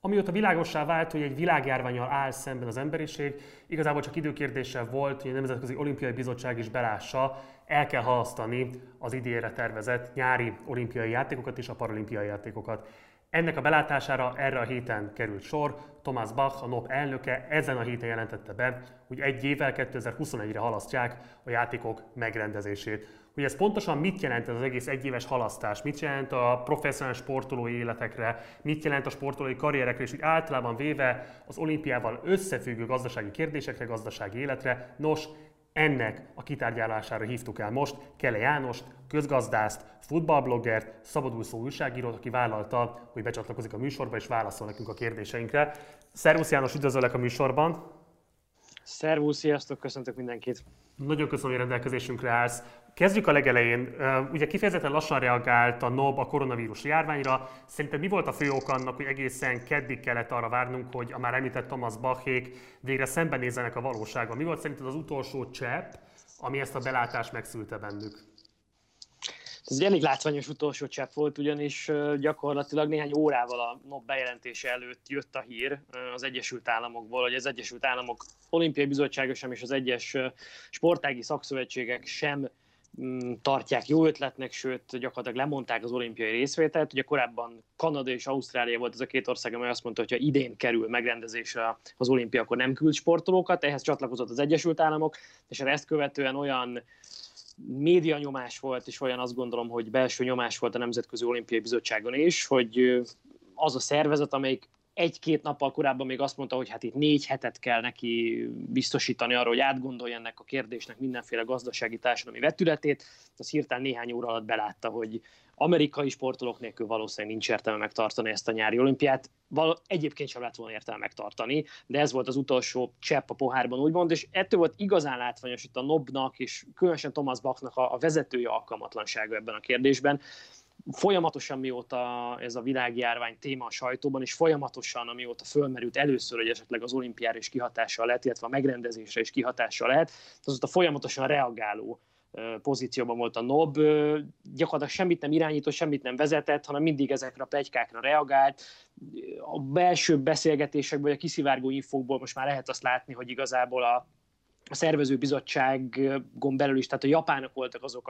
Amióta világossá vált, hogy egy világjárvánnyal áll szemben az emberiség, igazából csak időkérdése volt, hogy a Nemzetközi Olimpiai Bizottság is belássa, el kell halasztani az idénre tervezett nyári olimpiai játékokat és a paralimpiai játékokat. Ennek a belátására erre a héten került sor. Thomas Bach, a NOP elnöke ezen a héten jelentette be, hogy egy évvel 2021-re halasztják a játékok megrendezését. Hogy ez pontosan mit jelent ez az egész egyéves halasztás, mit jelent a professzionális sportolói életekre, mit jelent a sportolói karrierekre, és úgy általában véve az olimpiával összefüggő gazdasági kérdésekre, gazdasági életre, nos, ennek a kitárgyalására hívtuk el most Kele Jánost, közgazdászt, futballbloggert, szabadúszó újságírót, aki vállalta, hogy becsatlakozik a műsorba és válaszol nekünk a kérdéseinkre. Szervusz János, üdvözöllek a műsorban! Szervusz, sziasztok, köszöntök mindenkit! Nagyon köszönöm, hogy rendelkezésünkre állsz. Kezdjük a legelején. Ugye kifejezetten lassan reagált a NOB a koronavírus járványra. Szerinted mi volt a fő ok annak, hogy egészen keddig kellett arra várnunk, hogy a már említett Thomas Bachék végre szembenézzenek a valósággal? Mi volt szerinted az utolsó csepp, ami ezt a belátást megszülte bennük? Ez egy elég látványos utolsó csepp volt, ugyanis gyakorlatilag néhány órával a NOB bejelentése előtt jött a hír az Egyesült Államokból, hogy az Egyesült Államok Olimpiai Bizottsága sem és az egyes sportági szakszövetségek sem tartják jó ötletnek, sőt gyakorlatilag lemondták az olimpiai részvételt. Ugye korábban Kanada és Ausztrália volt ez a két ország, amely azt mondta, hogy ha idén kerül megrendezésre az olimpia, akkor nem küld sportolókat, ehhez csatlakozott az Egyesült Államok, és ezt követően olyan média nyomás volt, és olyan azt gondolom, hogy belső nyomás volt a Nemzetközi Olimpiai Bizottságon is, hogy az a szervezet, amelyik egy-két nappal korábban még azt mondta, hogy hát itt 4 hetet kell neki biztosítani arra, hogy átgondolja ennek a kérdésnek mindenféle gazdasági társadalmi vetületét, az hirtelen néhány óra alatt belátta, hogy amerikai sportolók nélkül valószínűleg nincs értelme megtartani ezt a nyári olimpiát. Egyébként sem lett volna értelme megtartani, de ez volt az utolsó csepp a pohárban, úgymond, és ettől volt igazán látványos itt a NOB-nak és különösen Thomas Bachnak a vezetője alkalmatlansága ebben a kérdésben. Folyamatosan mióta ez a világjárvány téma a sajtóban, és folyamatosan amióta fölmerült először, hogy esetleg az olimpiára is kihatással lehet, illetve a megrendezésre is kihatással lehet, azóta folyamatosan reagáló pozícióban volt a NOB, gyakorlatilag semmit nem irányított, semmit nem vezetett, hanem mindig ezekre a pletykákra reagált. A belső beszélgetésekből, a kiszivárgó infókból most már lehet azt látni, hogy igazából a szervezőbizottságon belül is, tehát a japánok voltak azok,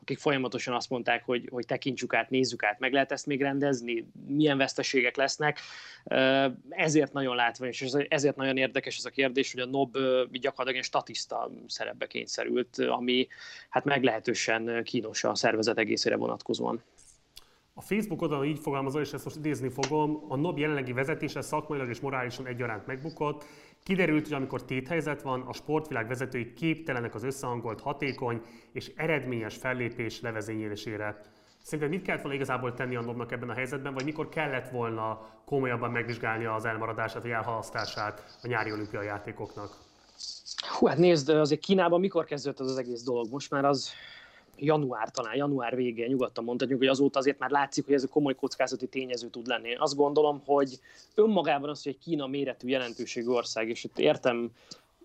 akik folyamatosan azt mondták, hogy tekintsük át, nézzük át, meg lehet ezt még rendezni, milyen veszteségek lesznek. Ezért nagyon látványos, és ezért nagyon érdekes ez a kérdés, hogy a NOB gyakorlatilag egy statiszta szerepbe kényszerült, ami hát meglehetősen kínos a szervezet egészére vonatkozóan. A Facebook oldalon így fogalmazol, és ezt most idézni fogom, a NOB jelenlegi vezetése szakmailag és morálisan egyaránt megbukott. Kiderült, hogy amikor téthelyzet van, a sportvilág vezetői képtelenek az összehangolt, hatékony és eredményes fellépés levezényelésére. Szerinted mit kellett volna igazából tenni a NOB-nak ebben a helyzetben, vagy mikor kellett volna komolyabban megvizsgálnia az elmaradását, vagy elhalasztását a nyári olimpiai játékoknak? Hú, hát nézd, azért Kínában mikor kezdődött az egész dolog? Most már az... január végén nyugodtan mondhatjuk, hogy azóta azért már látszik, hogy ez a komoly kockázati tényező tud lenni. Én azt gondolom, hogy önmagában az, hogy egy Kína méretű jelentőségű ország, és itt értem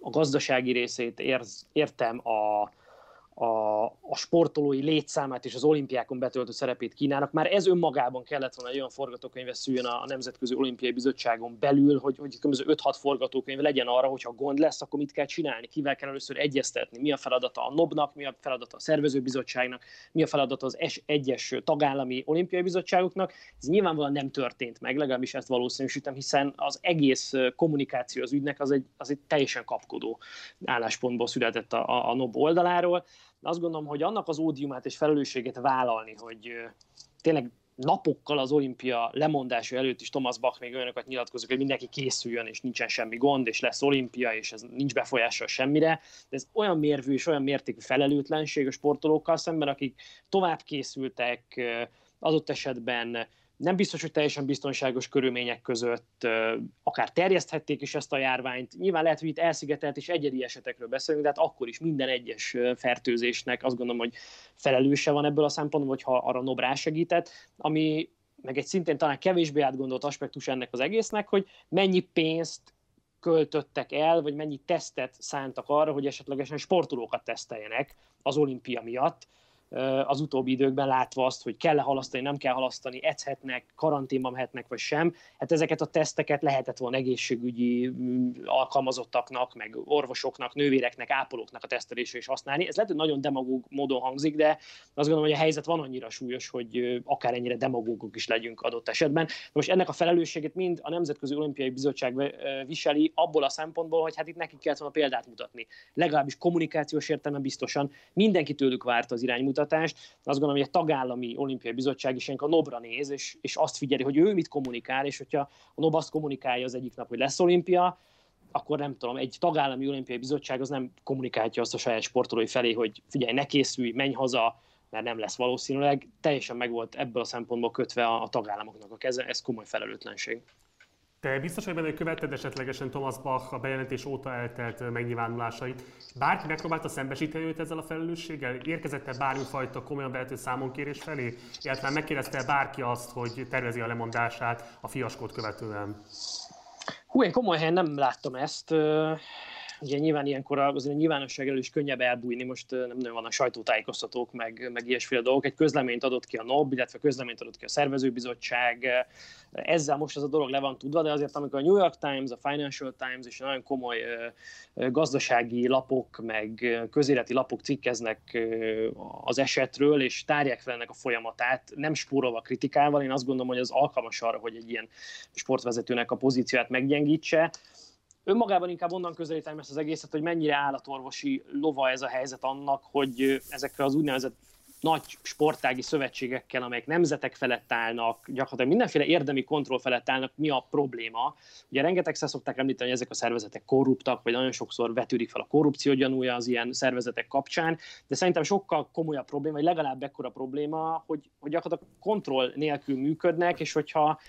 a gazdasági részét, értem a sportolói létszámát és az olimpiákon betöltő szerepét Kínának. Már ez önmagában kellett volna egy olyan forgatókönyve szüljön a Nemzetközi Olimpiai Bizottságon belül, hogy különböző 5-6 forgatókönyv legyen arra, hogyha gond lesz, akkor mit kell csinálni, kivel kell először egyeztetni, mi a feladata a NOB-nak, mi a feladata a szervezőbizottságnak, mi a feladata az egyes tagállami olimpiai bizottságoknak. Ez nyilvánvalóan nem történt meg, legalábbis ezt valószínűsítem, hiszen az egész kommunikáció az ügynek az egy teljesen kapkodó álláspontból született a NOB oldaláról. Azt gondolom, hogy annak az ódiumát és felelősséget vállalni, hogy tényleg napokkal az olimpia lemondása előtt is Thomas Bach még olyanokat nyilatkozik, hogy mindenki készüljön, és nincsen semmi gond, és lesz olimpia, és ez nincs befolyással semmire. De ez olyan mérvű és olyan mértékű felelőtlenség a sportolókkal szemben, akik tovább készültek, adott esetben nem biztos, hogy teljesen biztonságos körülmények között akár terjeszthették is ezt a járványt. Nyilván lehet, hogy itt elszigetelt és egyedi esetekről beszélünk, de hát akkor is minden egyes fertőzésnek azt gondolom, hogy felelőse van ebből a szempontból, hogyha arra NOB rásegített, ami meg egy szintén talán kevésbé átgondolt aspektus ennek az egésznek, hogy mennyi pénzt költöttek el, vagy mennyi tesztet szántak arra, hogy esetlegesen sportolókat teszteljenek az olimpia miatt. az utóbbi időkben látva azt, hogy kell-e halasztani, nem kell halasztani, edzhetnek, karanténban mehetnek, vagy sem. Hát ezeket a teszteket lehetett volna egészségügyi alkalmazottaknak, meg orvosoknak, nővéreknek, ápolóknak a tesztelésre is használni. Ez lehet, hogy nagyon demagóg módon hangzik, de azt gondolom, hogy a helyzet van annyira súlyos, hogy akár ennyire demagógok is legyünk adott esetben. De most ennek a felelősségét mind a Nemzetközi Olimpiai Bizottság viseli abból a szempontból, hogy hát itt nekik kellett volna példát mutatni. Legalábbis kommunikációs értelemben biztosan mindenki tőlük várta az iránymutat. Azt gondolom, hogy a tagállami olimpiai bizottság is ilyenkor a NOB-ra néz, és azt figyeli, hogy ő mit kommunikál, és hogyha a NOB azt kommunikálja az egyik nap, hogy lesz olimpia, akkor nem tudom, egy tagállami olimpiai bizottság az nem kommunikálja azt a saját sportolói felé, hogy figyelj, ne készülj, menj haza, mert nem lesz valószínűleg. Teljesen meg volt ebből a szempontból kötve a tagállamoknak a keze, ez komoly felelőtlenség. Te biztos vagy benne, hogy követted esetlegesen Thomas Bach a bejelentés óta eltelt megnyilvánulásait. Bárki megpróbálta szembesíteni őt ezzel a felelősséggel? Érkezett-e bármifajta komolyan vehető számonkérés felé? Illetve megkérdezte bárki azt, hogy tervezi a lemondását a fiaskót követően? Hú, én komoly helyen nem láttam ezt. Ugye nyilván ilyenkor azért a nyilvánosság elől is könnyebb elbújni, most nem nagyon vannak sajtótájékoztatók, meg ilyesféle dolgok. Egy közleményt adott ki a NOB, illetve közleményt adott ki a szervezőbizottság. Ezzel most ez a dolog le van tudva, de azért amikor a New York Times, a Financial Times és nagyon komoly gazdasági lapok, meg közéleti lapok cikkeznek az esetről, és tárják fel ennek a folyamatát, nem spórolva kritikával, én azt gondolom, hogy az alkalmas arra, hogy egy ilyen sportvezetőnek a pozícióját meggyengítse. Önmagában inkább onnan közelítem ezt az egészet, hogy mennyire állatorvosi lova ez a helyzet annak, hogy ezekkel az úgynevezett nagy sportági szövetségekkel, amelyek nemzetek felett állnak, gyakorlatilag mindenféle érdemi kontroll felett állnak, mi a probléma. Ugye rengetegszer szokták említeni, hogy ezek a szervezetek korruptak, vagy nagyon sokszor vetődik fel a korrupció gyanúja az ilyen szervezetek kapcsán, de szerintem sokkal komolyabb probléma, vagy legalább ekkora probléma, hogy gyakorlatilag kontroll nélkül működnek, és hogyha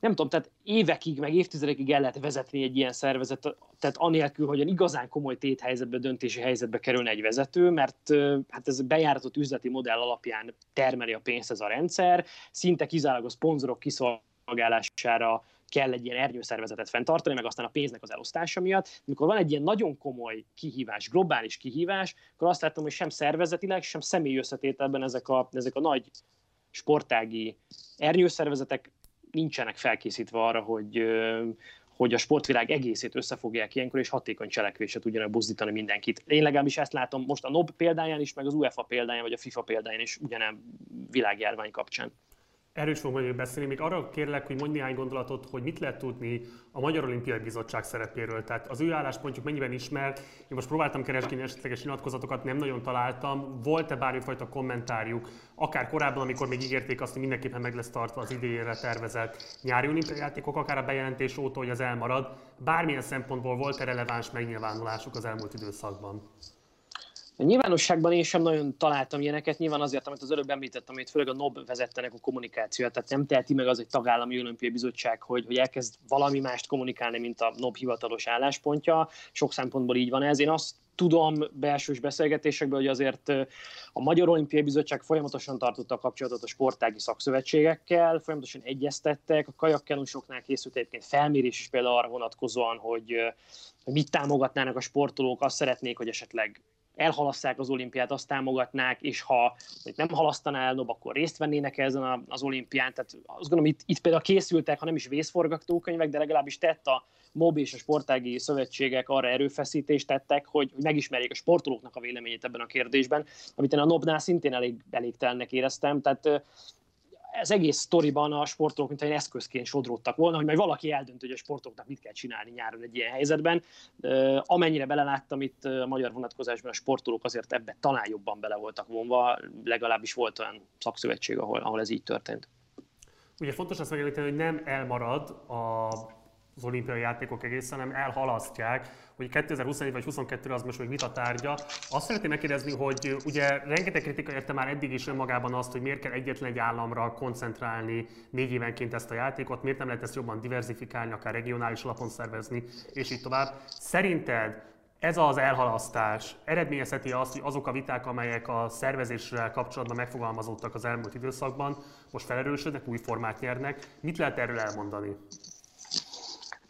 nem tudom, tehát évekig, meg évtizedekig el lehet vezetni egy ilyen szervezetet, tehát anélkül, hogy igazán komoly téthelyzetbe, döntési helyzetbe kerülne egy vezető, mert hát ez bejáratott üzleti modell alapján termeli a pénzt ez a rendszer, szinte kizárólag a szponzorok kiszolgálására kell egy ilyen ernyőszervezetet fenntartani, meg aztán a pénznek az elosztása miatt. Mikor van egy ilyen nagyon komoly kihívás, globális kihívás, akkor azt látom, hogy sem szervezetileg, sem személyi összetételben ezek a nagy sportági ernyőszervezetek nincsenek felkészítve arra, hogy a sportvilág egészét összefogják ilyenkor, és hatékony cselekvésre tudjanak buzdítani mindenkit. Én legalábbis ezt látom most a NOB példáján is, meg az UEFA példáján, vagy a FIFA példáján is ugyanem világjárvány kapcsán. Erről is fogunk még beszélni. Még arra kérlek, hogy mondj néhány gondolatot, hogy mit lehet tudni a Magyar Olimpiai Bizottság szerepéről. Tehát az ő álláspontjuk mennyiben ismert. Én most próbáltam keresgélni esetleges nyilatkozatokat, nem nagyon találtam. Volt-e bármifajta kommentárjuk, akár korábban, amikor még ígérték azt, hogy mindenképpen meg lesz tartva az idénre tervezett nyári olimpiai játékok, akár a bejelentés óta, hogy az elmarad. Bármilyen szempontból volt-e releváns megnyilvánulásuk az elmúlt időszakban? A nyilvánosságban én sem nagyon találtam ilyeneket, nyilván azért, amit az előbb említettem, amit főleg a NOB vezettenek a kommunikációt, tehát nem teheti meg az egy tagállami olimpiai bizottság, hogy elkezd valami mást kommunikálni, mint a NOB hivatalos álláspontja. Sok szempontból így van ez. Én azt tudom belsős beszélgetésekből, hogy azért a Magyar Olimpiai Bizottság folyamatosan tartotta a kapcsolatot a sportági szakszövetségekkel, folyamatosan egyeztettek, a kajakkenusoknál készült egyébként felmérés is például arra vonatkozóan, hogy mit támogatnának a sportolók, azt szeretnék, hogy esetleg elhalasszák az olimpiát, azt támogatnák, és ha nem halasztaná el NOB, akkor részt vennének ezen az olimpián. Tehát azt gondolom, itt például készültek, ha nem is vészforgatókönyvek, de legalábbis tett a MOB és a sportági szövetségek arra erőfeszítést tettek, hogy megismerjék a sportolóknak a véleményét ebben a kérdésben, amit én a NOB-nál szintén elégtelennek éreztem. Tehát az egész sztoriban a sportolók mint egy eszközként sodródtak volna, hogy majd valaki eldönt, hogy a sportolóknak mit kell csinálni nyáron egy ilyen helyzetben. Amennyire beleláttam itt a magyar vonatkozásban, a sportolók azért ebbe talán jobban bele voltak vonva, legalábbis volt olyan szakszövetség, ahol ez így történt. Ugye fontos azt megemlíteni, hogy nem elmarad az olimpiai játékok egészen, hanem elhalasztják, hogy 2021 vagy 2022 az most még vita tárgya. Azt szeretném megkérdezni, hogy ugye rengeteg kritika érte már eddig is önmagában azt, hogy miért kell egyetlen egy államra koncentrálni 4 évenként ezt a játékot, miért nem lehet ezt jobban diverzifikálni, akár regionális alapon szervezni, és így tovább. Szerinted ez az elhalasztás eredményezheti azt, hogy azok a viták, amelyek a szervezéssel kapcsolatban megfogalmazódtak az elmúlt időszakban, most felerősödnek, új formát nyernek. Mit lehet erről elmondani?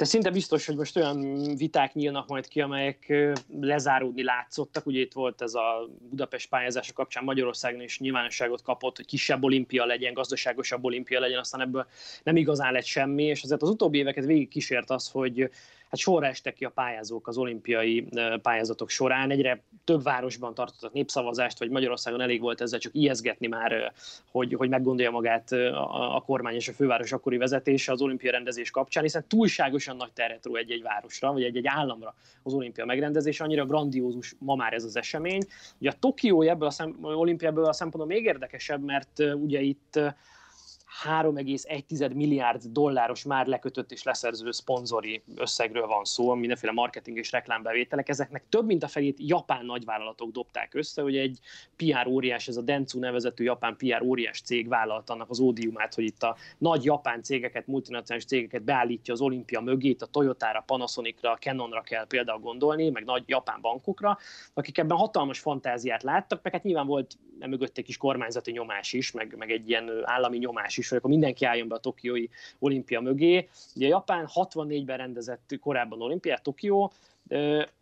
De szinte biztos, hogy most olyan viták nyílnak majd ki, amelyek lezáródni látszottak. Ugye itt volt ez a Budapest pályázása kapcsán Magyarországon is nyilvánosságot kapott, hogy kisebb olimpia legyen, gazdaságosabb olimpia legyen, aztán ebből nem igazán lett semmi, és azért az utóbbi éveket végig kísért az, hogy hát sorra estek ki a pályázók az olimpiai pályázatok során. Egyre több városban tartottak népszavazást, vagy Magyarországon elég volt ezzel csak ijeszgetni már, hogy meggondolja magát a kormány és a főváros akkori vezetése az olimpia rendezés kapcsán, hiszen túlságosan nagy terhet ró egy-egy városra, vagy egy-egy államra az olimpia megrendezése, annyira grandiózus ma már ez az esemény. Ugye a Tokiói ebből a olimpiából a szempontból még érdekesebb, mert ugye itt 3,1 milliárd dolláros már lekötött és leszerződő szponzori összegről van szó, mindenféle marketing és reklámbevételek. Ezeknek több mint a felét japán nagyvállalatok dobták össze, hogy egy PR óriás, ez a Dentsu nevezetű japán PR óriás cég vállalta annak az ódiumát, hogy itt a nagy japán cégeket, multinacionális cégeket beállítja az olimpia mögé, a Toyotára, Panasonicra, Canonra kell például gondolni, meg nagy japán bankokra, akik ebben hatalmas fantáziát láttak, meg hát nyilván volt mögött egy kis kormányzati nyomás is, meg egy ilyen állami nyomás is, hogy akkor mindenki álljon be a tokiói olimpia mögé. Ugye Japán 64-ben rendezett korábban olimpiát, Tokió,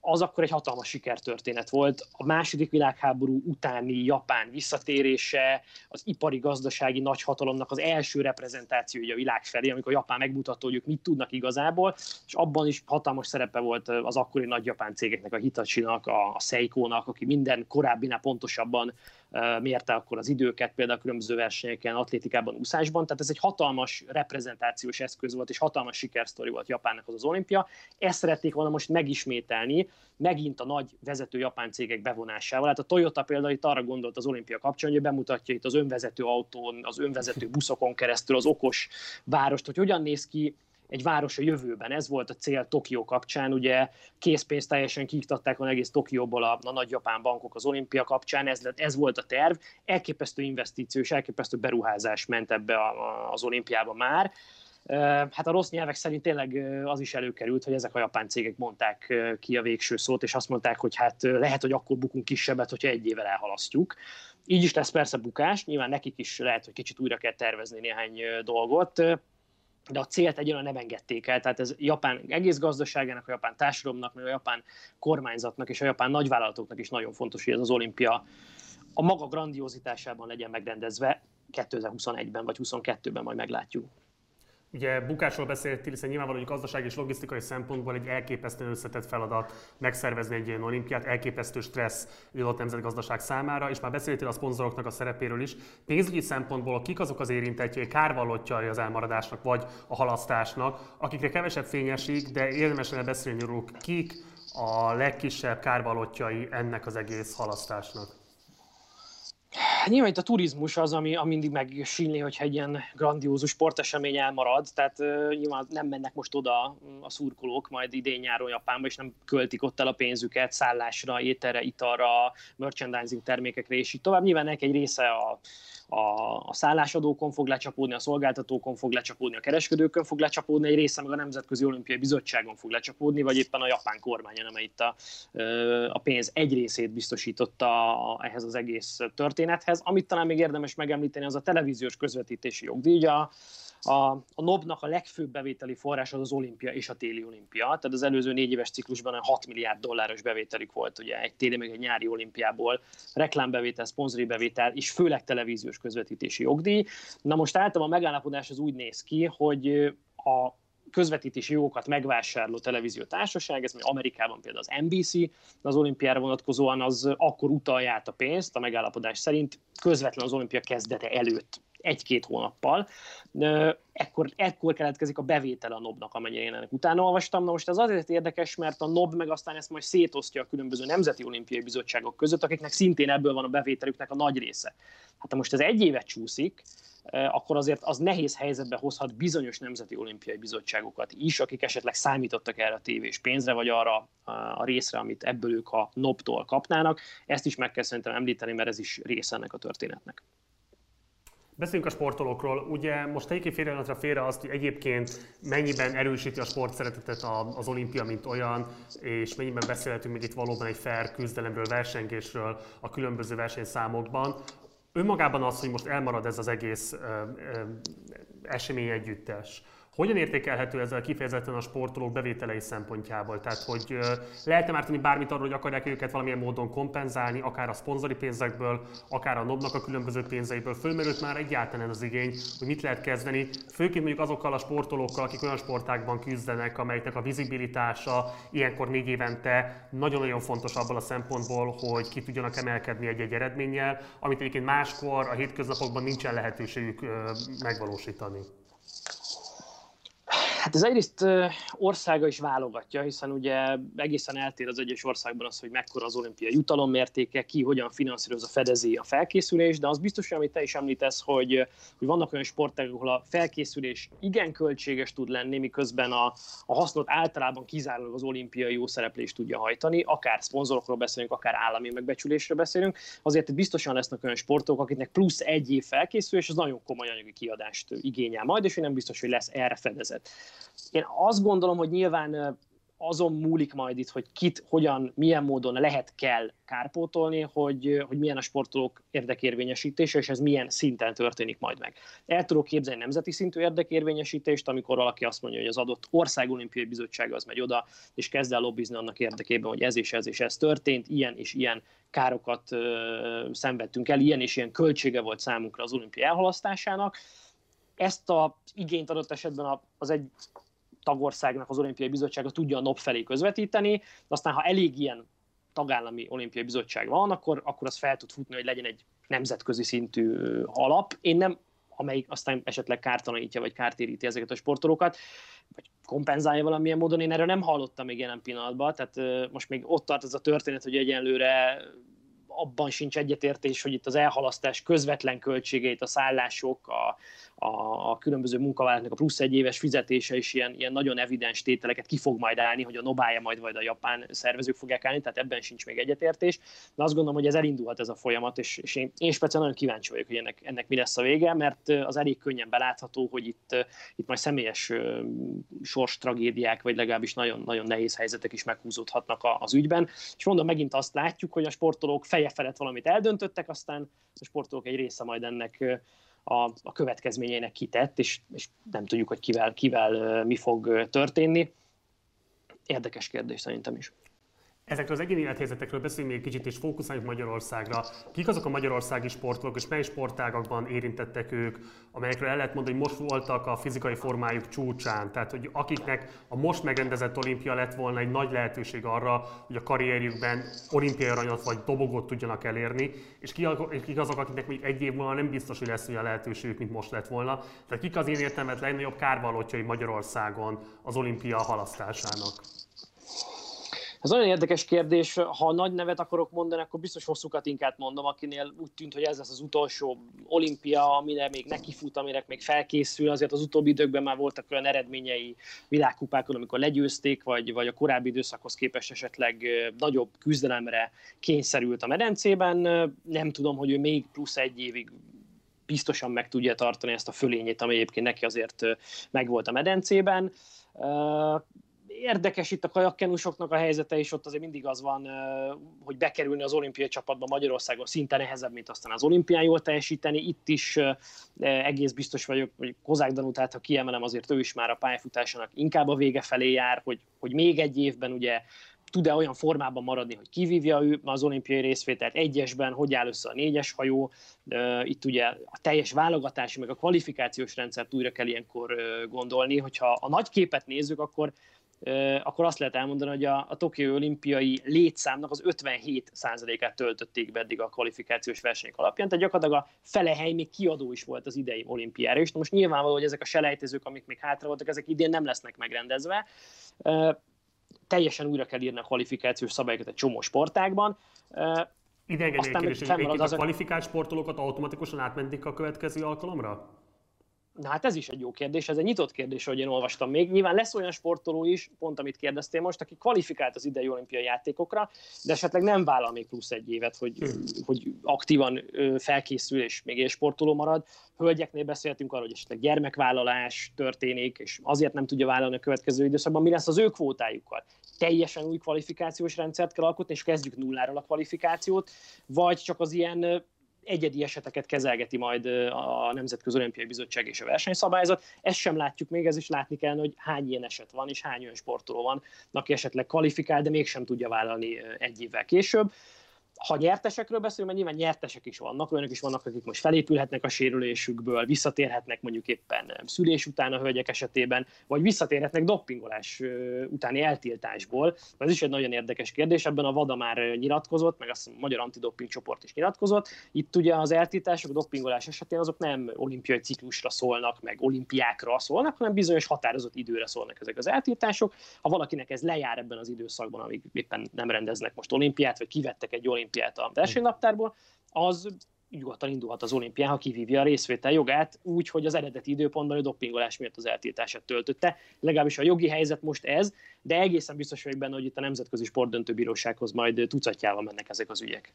az akkor egy hatalmas sikertörténet volt. A második világháború utáni Japán visszatérése, az ipari-gazdasági nagyhatalomnak az első reprezentációja a világ felé, amikor Japán megmutatta, hogy ők mit tudnak igazából, és abban is hatalmas szerepe volt az akkori nagy japán cégeknek, a Hitachi-nak, a Seiko-nak, aki minden korábbinál pontosabban mérte akkor az időket, például a különböző versenyeken, atlétikában, úszásban. Tehát ez egy hatalmas reprezentációs eszköz volt, és hatalmas sikersztori volt Japánnak az olimpia. Ezt szerették volna most megismételni, megint a nagy vezető japán cégek bevonásával. Hát a Toyota például itt arra gondolt az olimpia kapcsán, hogy bemutatja itt az önvezető autón, az önvezető buszokon keresztül az okos várost, hogy hogyan néz ki egy város a jövőben. Ez volt a cél Tokió kapcsán, ugye készpénzt teljesen kiiktatták van egész Tokióból a nagy japán bankok az olimpia kapcsán, ez volt a terv, elképesztő investíció és elképesztő beruházás ment ebbe az olimpiába már. Hát a rossz nyelvek szerint tényleg az is előkerült, hogy ezek a japán cégek mondták ki a végső szót, és azt mondták, hogy hát lehet, hogy akkor bukunk kisebbet, hogyha egy évvel elhalasztjuk. Így is lesz persze bukás, nyilván nekik is lehet, hogy kicsit újra kell tervezni néhány dolgot, de a célt egyáltalán nem engedték el, tehát ez Japán egész gazdaságának, a japán társadalomnak, meg a japán kormányzatnak és a japán nagyvállalatoknak is nagyon fontos, hogy ez az olimpia a maga grandiózitásában legyen megrendezve 2021-ben vagy 2022-ben, majd meglátjuk. Ugye bukásról beszéltél, hiszen nyilvánvalóan gazdasági és logisztikai szempontból egy elképesztően összetett feladat megszervezni egy ilyen olimpiát, elképesztő stressz egy adott nemzetgazdaság számára, és már beszéltél a szponzoroknak a szerepéről is. Pénzügyi szempontból kik azok az érintettjei, kárvallottjai az elmaradásnak vagy a halasztásnak, akikre keveset fényesik, de érdemes lenne beszélni róluk, kik a legkisebb kárvallottjai ennek az egész halasztásnak? Nyilván itt a turizmus az, ami mindig megsínli, hogyha egy ilyen grandiózus sportesemény elmarad, tehát nyilván nem mennek most oda a szurkolók majd idén nyáron Japánba, és nem költik ott el a pénzüket szállásra, ételre, italra, merchandising termékekre, és így tovább. Nyilván ennek egy része a szállásadókon fog lecsapódni, a szolgáltatókon fog lecsapódni, a kereskedőkön fog lecsapódni, egy része meg a Nemzetközi Olimpiai Bizottságon fog lecsapódni, vagy éppen a japán kormányon, amely itt a pénz egy részét biztosította ehhez az egész történethez. Amit talán még érdemes megemlíteni, az a televíziós közvetítési jogdíj. A NOB-nak a legfőbb bevételi forrás az olimpia és a téli olimpia. Tehát az előző 4 éves ciklusban 6 milliárd dolláros bevételük volt, ugye egy téli, meg egy nyári olimpiából, reklámbevétel, szponzori bevétel, és főleg televíziós közvetítési jogdíj. Na most általában a megállapodás az úgy néz ki, hogy a közvetítési jogokat megvásárló televízió társaság, ez Amerikában például az NBC, az olimpiára vonatkozóan az akkor utalja át a pénzt, a megállapodás szerint közvetlen az olimpia kezdete előtt, 1-2 hónappal. Ekkor keletkezik a bevétel a NOB-nak, amennyire én ennek utána olvastam. Na most ez azért érdekes, mert a NOB meg aztán ezt majd szétosztja a különböző nemzeti olimpiai bizottságok között, akiknek szintén ebből van a bevételüknek a nagy része. Hát ha most ez egy évet csúszik, akkor azért az nehéz helyzetbe hozhat bizonyos nemzeti olimpiai bizottságokat is, akik esetleg számítottak erre a tévés pénzre, vagy arra a részre, amit ebből ők a NOB-tól kapnának. Ezt is meg kell szerintem említeni, mert ez is része ennek a történetnek. Beszéljünk a sportolókról. Ugye most tegyük félre azt, hogy egyébként mennyiben erősíti a sportszeretetet az olimpia, mint olyan, és mennyiben beszélhetünk még itt valóban egy fair küzdelemről, versengésről a különböző versenyszámokban. Önmagában az, hogy most elmarad ez az egész esemény együttes, Hogyan értékelhető ezzel kifejezetten a sportolók bevételei szempontjából? Tehát, hogy lehet-e már tenni bármit arról, hogy akarják őket valamilyen módon kompenzálni, akár a szponzori pénzekből, akár a NOB-nak a különböző pénzeiből? Fölmerült már egyáltalán az igény, hogy mit lehet kezdeni, főként mondjuk azokkal a sportolókkal, akik olyan sportákban küzdenek, amelyeknek a vizibilitása ilyenkor 4 évente nagyon-nagyon fontos abban a szempontból, hogy ki tudjanak emelkedni egy-egy eredménnyel, amit egyébként máskor a hétköznapokban nincsen lehetőségük megvalósítani. Hát ez egyrészt országa is válogatja, hiszen ugye egészen eltér az egyes országban az, hogy mekkora az olimpia jutalommértéke, ki hogyan finanszírozza, fedezi a felkészülés, de az biztos, amit te is említesz, hogy vannak olyan sportágok, ahol a felkészülés igen költséges tud lenni, miközben a hasznot általában kizárólag az olimpiai jó szereplés tudja hajtani, akár szponzorokról beszélünk, akár állami megbecsülésről beszélünk. Azért biztosan lesznek olyan sportok, akiknek plusz 1 év felkészülés, az nagyon komoly anyagi kiadást igényel majd, és nem biztos, hogy lesz erre fedezet. Én azt gondolom, hogy nyilván azon múlik majd itt, hogy kit, hogyan, milyen módon lehet kell kárpótolni, hogy milyen a sportolók érdekérvényesítése, és ez milyen szinten történik majd meg. El tudok képzelni nemzeti szintű érdekérvényesítést, amikor valaki azt mondja, hogy az adott ország olimpiai bizottsága az megy oda, és kezd el lobbizni annak érdekében, hogy ez és ez és ez történt, ilyen és ilyen károkat szenvedtünk el, ilyen és ilyen költsége volt számunkra az olimpia elhalasztásának. Ezt az igényt adott esetben az egy tagországnak az olimpiai bizottsága tudja a NOB felé közvetíteni, aztán ha elég ilyen tagállami olimpiai bizottság van, akkor az fel tud futni, hogy legyen egy nemzetközi szintű alap. Amelyik aztán esetleg kártalanítja, vagy kártéríti ezeket a sportolókat, vagy kompenzálja valamilyen módon. Én erről nem hallottam még jelen pillanatban, tehát most még ott tart ez a történet, hogy egyenlőre abban sincs egyetértés, hogy itt az elhalasztás közvetlen költségeit, a szállások, a különböző munkavállalóknak a plusz 1 éves fizetése is ilyen nagyon evidens tételeket ki fog majd állni, hogy a nobája majd a japán szervezők fogják állni, tehát ebben sincs még egyetértés. De azt gondolom, hogy ez elindulhat ez a folyamat, és én speciál nagyon kíváncsi vagyok, hogy ennek mi lesz a vége, mert az elég könnyen belátható, hogy itt majd személyes sorstragédiák, vagy legalábbis nagyon, nagyon nehéz helyzetek is meghúzódhatnak az ügyben. És mondom, megint azt látjuk, hogy a sportolók feje felett valamit eldöntöttek, aztán a sportolók egy része majd ennek a következményeinek kitett, és nem tudjuk, hogy kivel mi fog történni. Érdekes kérdés szerintem is. Ezekről az egyéni élethelyzetekről beszéljünk még kicsit, és fókuszáljunk Magyarországra. Kik azok a magyarországi sportolók, és mely sportágakban érintettek ők, amelyekről el lehet mondani, hogy most voltak a fizikai formájuk csúcsán? Tehát, hogy akiknek a most megrendezett olimpia lett volna egy nagy lehetőség arra, hogy a karrierjükben olimpiai aranyat vagy dobogót tudjanak elérni, és kik azok, akiknek még 1 év múlva nem biztos, hogy lesz olyan lehetőségük, mint most lett volna. Tehát kik az én értelmet legnagyobb kárvalótjai Magyarországon az olimpia halasztásának? Ez nagyon érdekes kérdés, ha nagy nevet akarok mondani, akkor biztos Hosszúkatinkát mondom, akinél úgy tűnt, hogy ez lesz az utolsó olimpia, amire még nekifut, amire még felkészül, azért az utóbbi időkben már voltak olyan eredményei világkupákon, amikor legyőzték, vagy a korábbi időszakhoz képest esetleg nagyobb küzdelemre kényszerült a medencében, nem tudom, hogy ő még plusz 1 évig biztosan meg tudja tartani ezt a fölényét, ami egyébként neki azért megvolt a medencében. Érdekes itt a kajakkenusoknak a helyzete, és ott azért mindig az van, hogy bekerülni az olimpiai csapatba Magyarországon szinte nehezebb, mint aztán az olimpián jól teljesíteni. Itt is egész biztos vagyok, hogy Kozák Danút, tehát ha kiemelem, azért ő is már a pályafutásának inkább a vége felé jár, hogy még 1 évben ugye tud-e olyan formában maradni, hogy kivívja ő az olimpiai részvételt, 1-esben, hogy áll össze a 4-es hajó, itt ugye a teljes válogatási, meg a kvalifikációs rendszert újra kell ilyenkor gondolni, hogyha a nagy képet nézzük, akkor azt lehet elmondani, hogy a tokiói olimpiai létszámnak az 57%-át töltötték be eddig a kvalifikációs versenyek alapján, tehát gyakorlatilag a fele hely még kiadó is volt az idei olimpiára is. Most nyilvánvaló, hogy ezek a selejtezők, amik még hátra voltak, ezek idén nem lesznek megrendezve. Teljesen újra kell írni a kvalifikációs szabályokat egy csomó sportágban. Ide engednék egy kérdést, hogy a kvalifikált sportolókat automatikusan átmentik a következő alkalomra? Na hát ez is egy jó kérdés, ez egy nyitott kérdés, ahogy én olvastam még. Nyilván lesz olyan sportoló is, pont amit kérdeztél most, aki kvalifikált az idei olimpiai játékokra, de esetleg nem vállal még plusz 1 évet, hogy aktívan felkészül és még sportoló marad. Hölgyeknél beszéltünk arról, hogy esetleg gyermekvállalás történik, és azért nem tudja vállalni a következő időszakban, mi lesz az ő kvótájukkal. Teljesen új kvalifikációs rendszert kell alkotni, és kezdjük nulláról a kvalifikációt, vagy csak az ilyen egyedi eseteket kezelgeti majd a Nemzetközi Olimpiai Bizottság és a versenyszabályzat. Ezt sem látjuk még, ez is látni kell, hogy hány ilyen eset van, és hány olyan sportoló van, aki esetleg kvalifikál, de mégsem tudja vállalni egy évvel később. Ha nyertesekről beszélünk, mert nyilván nyertesek is vannak, olyanok is vannak, akik most felépülhetnek a sérülésükből, visszatérhetnek mondjuk éppen szülés után a hölgyek esetében, vagy visszatérhetnek doppingolás utáni eltiltásból. Ez is egy nagyon érdekes kérdés, ebben a WADA már nyilatkozott, meg a Magyar Antidoping Csoport is nyilatkozott. Itt ugye az eltiltások, a doppingolás esetén azok nem olimpiai ciklusra szólnak, meg olimpiákra szólnak, hanem bizonyos határozott időre szólnak ezek az eltiltások. Ha valakinek ez lejár ebben az időszakban, amíg éppen nem rendeznek most olimpiát, vagy kivettek egy olimpiát a versenynaptárból, az nyugodtan indulhat az olimpián, ha kivívja a részvétel jogát, úgy, hogy az eredeti időpontban a doppingolás miatt az eltiltását töltötte. Legalábbis a jogi helyzet most ez, de egészen biztos vagyok benne, hogy itt a Nemzetközi Sportdöntőbírósághoz majd tucatjával mennek ezek az ügyek.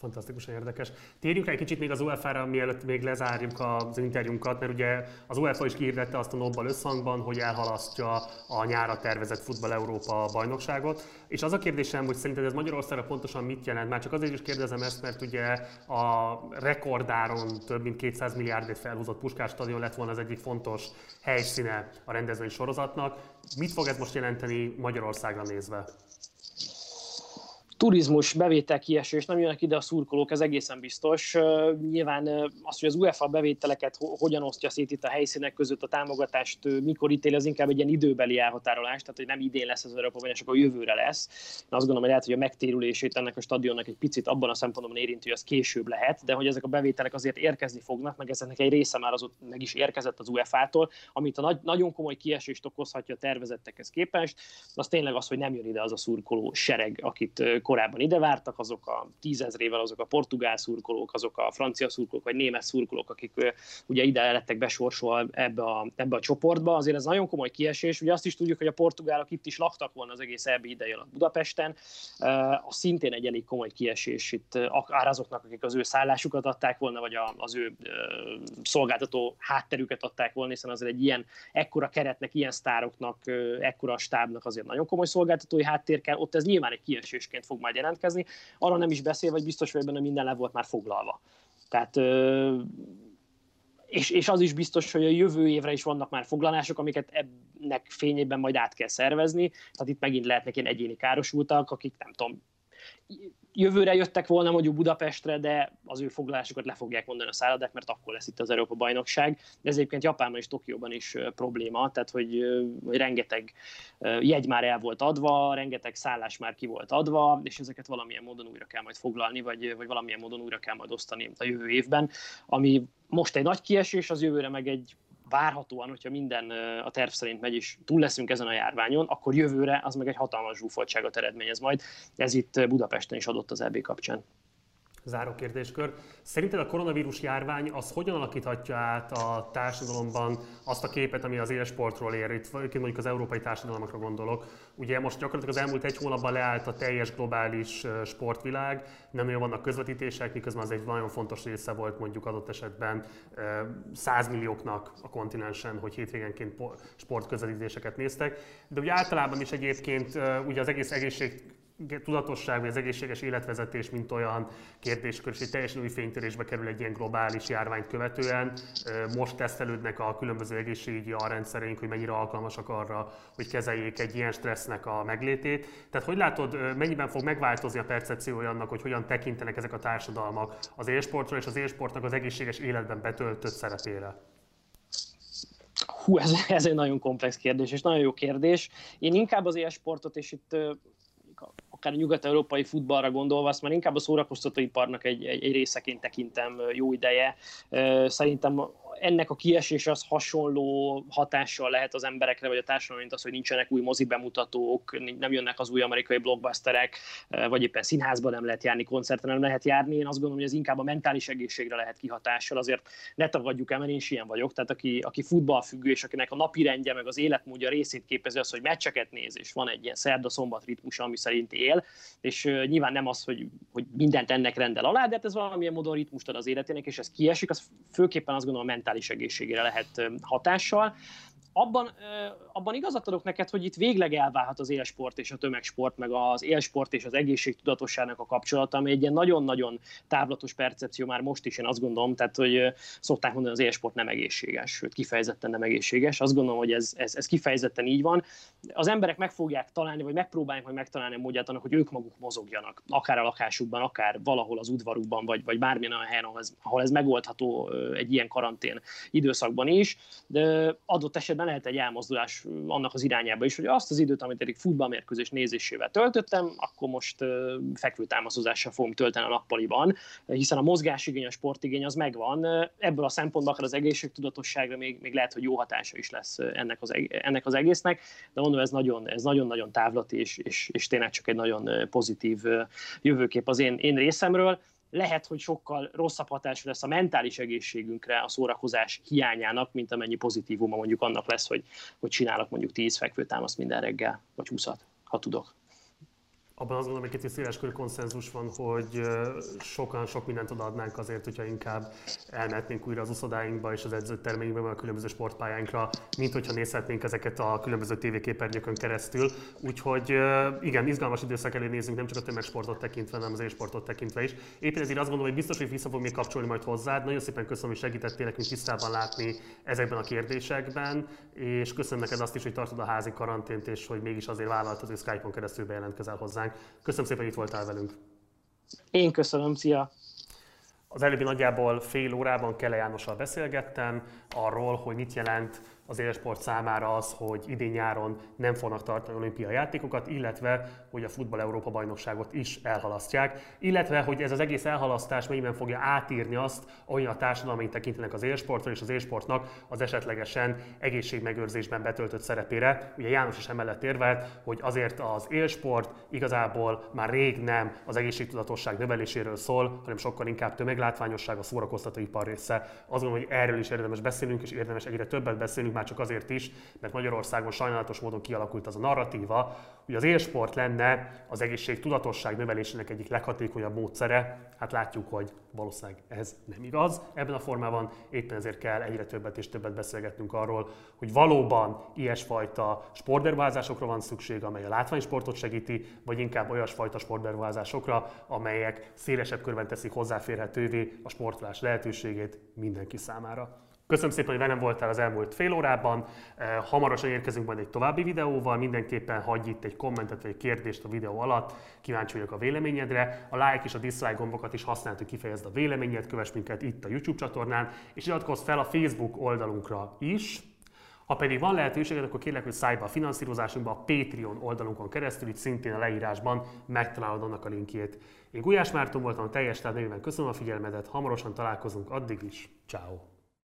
Fantasztikusan érdekes. Térjünk rá egy kicsit még az UEFA-ra, mielőtt még lezárjuk az interjúnkat, mert ugye az UEFA is kihirdette azt a NOB-bal összhangban, hogy elhalasztja a nyára tervezett Futball Európa bajnokságot. És az a kérdésem, hogy szerinted ez Magyarországra pontosan mit jelent? Már csak azért is kérdezem ezt, mert ugye a rekordáron több mint 200 milliárdért felhúzott Puskás stadion lett volna az egyik fontos helyszíne a rendezvény sorozatnak. Mit fog ez most jelenteni Magyarországra nézve? Turizmus, bevétel kiesés, nem jönnek ide a szurkolók, ez egészen biztos. Nyilván az, hogy az UEFA bevételeket hogyan osztja szét itt a helyszínek között, a támogatást mikor ítél, az inkább egy ilyen időbeli elhatárolás, tehát hogy nem idén lesz az Európa Bajnokság, akkor jövőre lesz. Azt gondolom, hogy lehet, hogy a megtérülését ennek a stadionnak egy picit abban a szempontban érintő, hogy az később lehet, de hogy ezek a bevételek azért érkezni fognak, meg ezeknek egy része már az ott meg is érkezett az UEFA-tól, amit a nagyon komoly kiesést okozhatja a tervezettekhez képest. Az tényleg az, hogy nem jön ide az a szurkoló sereg, akit korábban ide vártak, azok a tízezrével, azok a portugál szurkolók, azok a francia szurkolók, vagy német szurkolók, akik ugye ide lettek besorsolva ebbe a csoportba. Azért ez nagyon komoly kiesés, ugye azt is tudjuk, hogy a portugálok itt is laktak volna az egész EB ideje alatt Budapesten, szintén egy elég komoly kiesés itt, akár azoknak, akik az ő szállásukat adták volna, vagy az ő szolgáltató hátterüket adták volna, hiszen azért egy ilyen ekkora keretnek, ilyen sztároknak, ekkora stábnak azért nagyon komoly szolgáltatói háttér kell, ott ez nyilván egy kiesésként fog majd jelentkezni, arra nem is beszél, vagy biztos vagy benne, minden le volt már foglalva. Tehát, és az is biztos, hogy a jövő évre is vannak már foglalások, amiket ennek fényében majd át kell szervezni, tehát itt megint lehetnek ilyen egyéni károsultak, akik nem tudom, jövőre jöttek volna mondjuk Budapestre, de az ő foglalásukat le fogják mondani a szállodák, mert akkor lesz itt az Európa-bajnokság. De ez egyébként Japánban és Tokióban is probléma, tehát hogy rengeteg jegy már el volt adva, rengeteg szállás már ki volt adva, és ezeket valamilyen módon újra kell majd foglalni, vagy valamilyen módon újra kell majd osztani a jövő évben, ami most egy nagy kiesés, az jövőre meg egy várhatóan, hogyha minden a terv szerint megy és túl leszünk ezen a járványon, akkor jövőre az meg egy hatalmas zsúfoltságot eredményez majd. Ez itt Budapesten is adott az EB kapcsán. Záró kérdéskör. Szerinted a koronavírus járvány az hogyan alakíthatja át a társadalomban azt a képet, ami az élsportról ér? Itt mondjuk az európai társadalmakra gondolok. Ugye most gyakorlatilag az elmúlt egy hónapban leállt a teljes globális sportvilág, nem nagyon vannak közvetítések, miközben az egy nagyon fontos része volt mondjuk adott esetben 100 millióknak a kontinensen, hogy hétvégenként sportközvetítéseket néztek. De ugye általában is egyébként ugye az egész tudatosság, vagy az egészséges életvezetés, mint olyan kérdéskör, és egy teljesen új fénytörésbe kerül egy ilyen globális járványt követően. Most tesztelődnek a különböző egészségügyi alrendszereink, hogy mennyire alkalmasak arra, hogy kezeljék egy ilyen stressznek a meglétét. Tehát hogy látod, mennyiben fog megváltozni a percepciója annak, hogy hogyan tekintenek ezek a társadalmak az élsportról és az élsportnak az egészséges életben betöltött szerepére? Hú, ez egy nagyon komplex kérdés, és nagyon jó kérdés. Én inkább az élsportot, és itt akár a nyugat-európai futballra gondolva, azt már inkább a szórakoztatóiparnak egy részeként tekintem jó ideje. Szerintem ennek a kiesése az hasonló hatással lehet az emberekre, vagy a társadalomra, mint az, hogy nincsenek új mozibemutatók, nem jönnek az új amerikai blockbusterek, vagy éppen színházban nem lehet járni, koncerten nem lehet járni. Én azt gondolom, hogy ez inkább a mentális egészségre lehet kihatással. Azért ne tagadjuk el, mert én is ilyen vagyok. Tehát aki futballfüggő, és akinek a napi rendje, meg az életmódja részét képezi az, hogy meccseket néz, és van egy ilyen szerda-szombat ritmus, ami szerint él, és nyilván nem az, hogy mindent ennek rendel alá, de hát ez valamilyen módon ritmust ad az életének, és ez kiesik, az főképpen azt gondolom a mentális egészségére lehet hatással. Abban igazat adok neked, hogy itt végleg elválhat az élsport és a tömegsport, meg az élsport és az egészségtudatosságnak a kapcsolata, ami egy ilyen nagyon-nagyon távlatos percepció már most is, én azt gondolom, tehát hogy szokták mondani, az élsport nem egészséges, sőt kifejezetten nem egészséges. Azt gondolom, hogy ez kifejezetten így van. Az emberek meg fogják találni, vagy megpróbálják majd megtalálni a módját annak, hogy ők maguk mozogjanak, akár a lakásukban, akár valahol az udvarukban, vagy bármilyen olyan helyen, ahol ez megoldható egy ilyen karantén időszakban is. De adott esetben lehet egy elmozdulás annak az irányába is, hogy azt az időt, amit eddig futballmérkőzés nézésével töltöttem, akkor most fekvőtámaszkozással fogom tölteni a nappaliban, hiszen a mozgásigény, a sportigény az megvan. Ebből a szempontból akár az egészségtudatosságra még lehet, hogy jó hatása is lesz ennek az egésznek, de mondom, ez nagyon-nagyon távlati, és tényleg csak egy nagyon pozitív jövőkép az én részemről. Lehet, hogy sokkal rosszabb hatású lesz a mentális egészségünkre a szórakozás hiányának, mint amennyi pozitívuma mondjuk annak lesz, hogy csinálok mondjuk 10 fekvőtámaszt minden reggel, vagy 20-at, ha tudok. Abban azt gondolom, hogy egy széleskörű konszenzus van, hogy sokan sok mindent odaadnánk azért, hogyha inkább elmehetnénk újra az uszodáinkba és az edzőtermeinkbe, vagy a különböző sportpályáinkra, mint hogyha nézhetnénk ezeket a különböző tévéképernyőkön keresztül. Úgyhogy igen, izgalmas időszak elé nézünk, nem csak a tömegsportot tekintve, hanem az élsportot tekintve is. Éppen ezért azt gondolom, hogy biztos, hogy vissza fogunk még kapcsolni majd hozzád. Nagyon szépen köszönöm, hogy segítettél nekünk tisztában látni ezekben a kérdésekben, és köszönöm neked azt is, hogy tartod a házi karantént, és hogy mégis azért vállaltad, hogy Skype-on keresztül bejelentkezel hozzánk. Köszönöm szépen, hogy itt voltál velünk. Én köszönöm, szia! Az előbbi nagyjából fél órában Kele Jánossal beszélgettem arról, hogy mit jelent az élsport számára az, hogy idén-nyáron nem fognak tartani olimpiai játékokat, illetve hogy a Futball Európa bajnokságot is elhalasztják, illetve hogy ez az egész elhalasztás mennyiben fogja átírni azt, ahogy a társadalmaink tekintenek az élsportra és az élsportnak az esetlegesen egészségmegőrzésben betöltött szerepére. Ugye János is emellett érvelt, hogy azért az élsport igazából már rég nem az egészségtudatosság növeléséről szól, hanem sokkal inkább tömeglátványosság, a szórakoztatóipar része. Azt gondolom, hogy erről is érdemes beszélnünk, és érdemes egyre többet beszélnünk, már csak azért is, mert Magyarországon sajnálatos módon kialakult az a narratíva, hogy az élsport lenne az egészségtudatosság növelésének egyik leghatékonyabb módszere. Hát látjuk, hogy valószínűleg ez nem igaz ebben a formában, éppen ezért kell egyre többet és többet beszélgetnünk arról, hogy valóban ilyesfajta sportberuházásokra van szükség, amely a látványsportot segíti, vagy inkább olyasfajta sportberuházásokra, amelyek szélesebb körben teszik hozzáférhetővé a sportolás lehetőségét mindenki számára. Köszönöm szépen, hogy velem voltál az elmúlt fél órában. Hamarosan érkezünk majd egy további videóval. Mindenképpen hagyj itt egy kommentet vagy egy kérdést a videó alatt. Kíváncsi vagyok a véleményedre. A like és a dislike gombokat is használd, hogy kifejezd a véleményed. Kövess minket itt a YouTube csatornán, és iratkozz fel a Facebook oldalunkra is. Ha pedig van lehetőséged, akkor kérlek, hogy szállj be a finanszírozásunkba a Patreon oldalunkon keresztül, itt szintén a leírásban megtalálod annak a linkjét. Én Gulyás Márton voltam, a teljes nevében köszönöm a figyelmedet, hamarosan találkozunk, addig is, ciao.